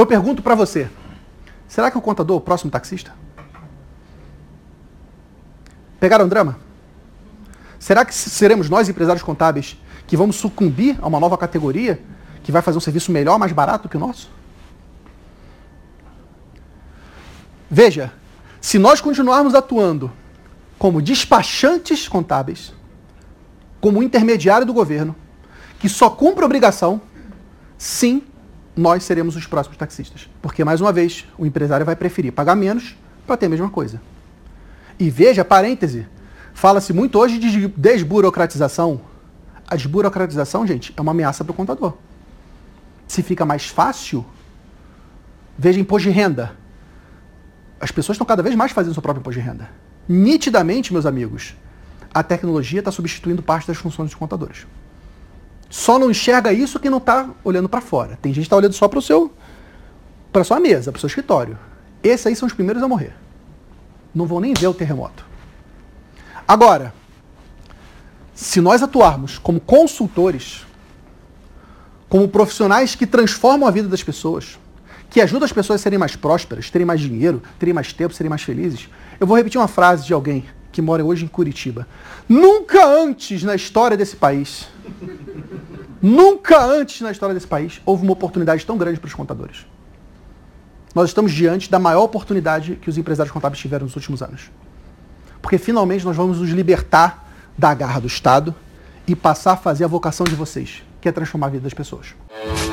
Eu pergunto para você, será que o contador é o próximo taxista? Pegaram o drama? Será que seremos nós, empresários contábeis, que vamos sucumbir a uma nova categoria que vai fazer um serviço melhor, mais barato que o nosso? Veja, se nós continuarmos atuando como despachantes contábeis, como intermediário do governo, que só cumpre obrigação, sim, nós seremos os próximos taxistas. Porque, mais uma vez, o empresário vai preferir pagar menos para ter a mesma coisa. E veja, parêntese, fala-se muito hoje de desburocratização. A desburocratização, gente, é uma ameaça para o contador. Se fica mais fácil, veja imposto de renda. As pessoas estão cada vez mais fazendo seu próprio imposto de renda. Nitidamente, meus amigos, a tecnologia está substituindo parte das funções dos contadores. Só não enxerga isso quem não está olhando para fora. Tem gente que está olhando só para a sua mesa, para o seu escritório. Esses aí são os primeiros a morrer. Não vão nem ver o terremoto. Agora, se nós atuarmos como consultores, como profissionais que transformam a vida das pessoas, que ajudam as pessoas a serem mais prósperas, terem mais dinheiro, terem mais tempo, serem mais felizes. Eu vou repetir uma frase de alguém que mora hoje em Curitiba. Nunca antes na história desse país, nunca antes na história desse país, houve uma oportunidade tão grande para os contadores. Nós estamos diante da maior oportunidade que os empresários contábeis tiveram nos últimos anos. Porque finalmente nós vamos nos libertar da garra do Estado e passar a fazer a vocação de vocês, que é transformar a vida das pessoas.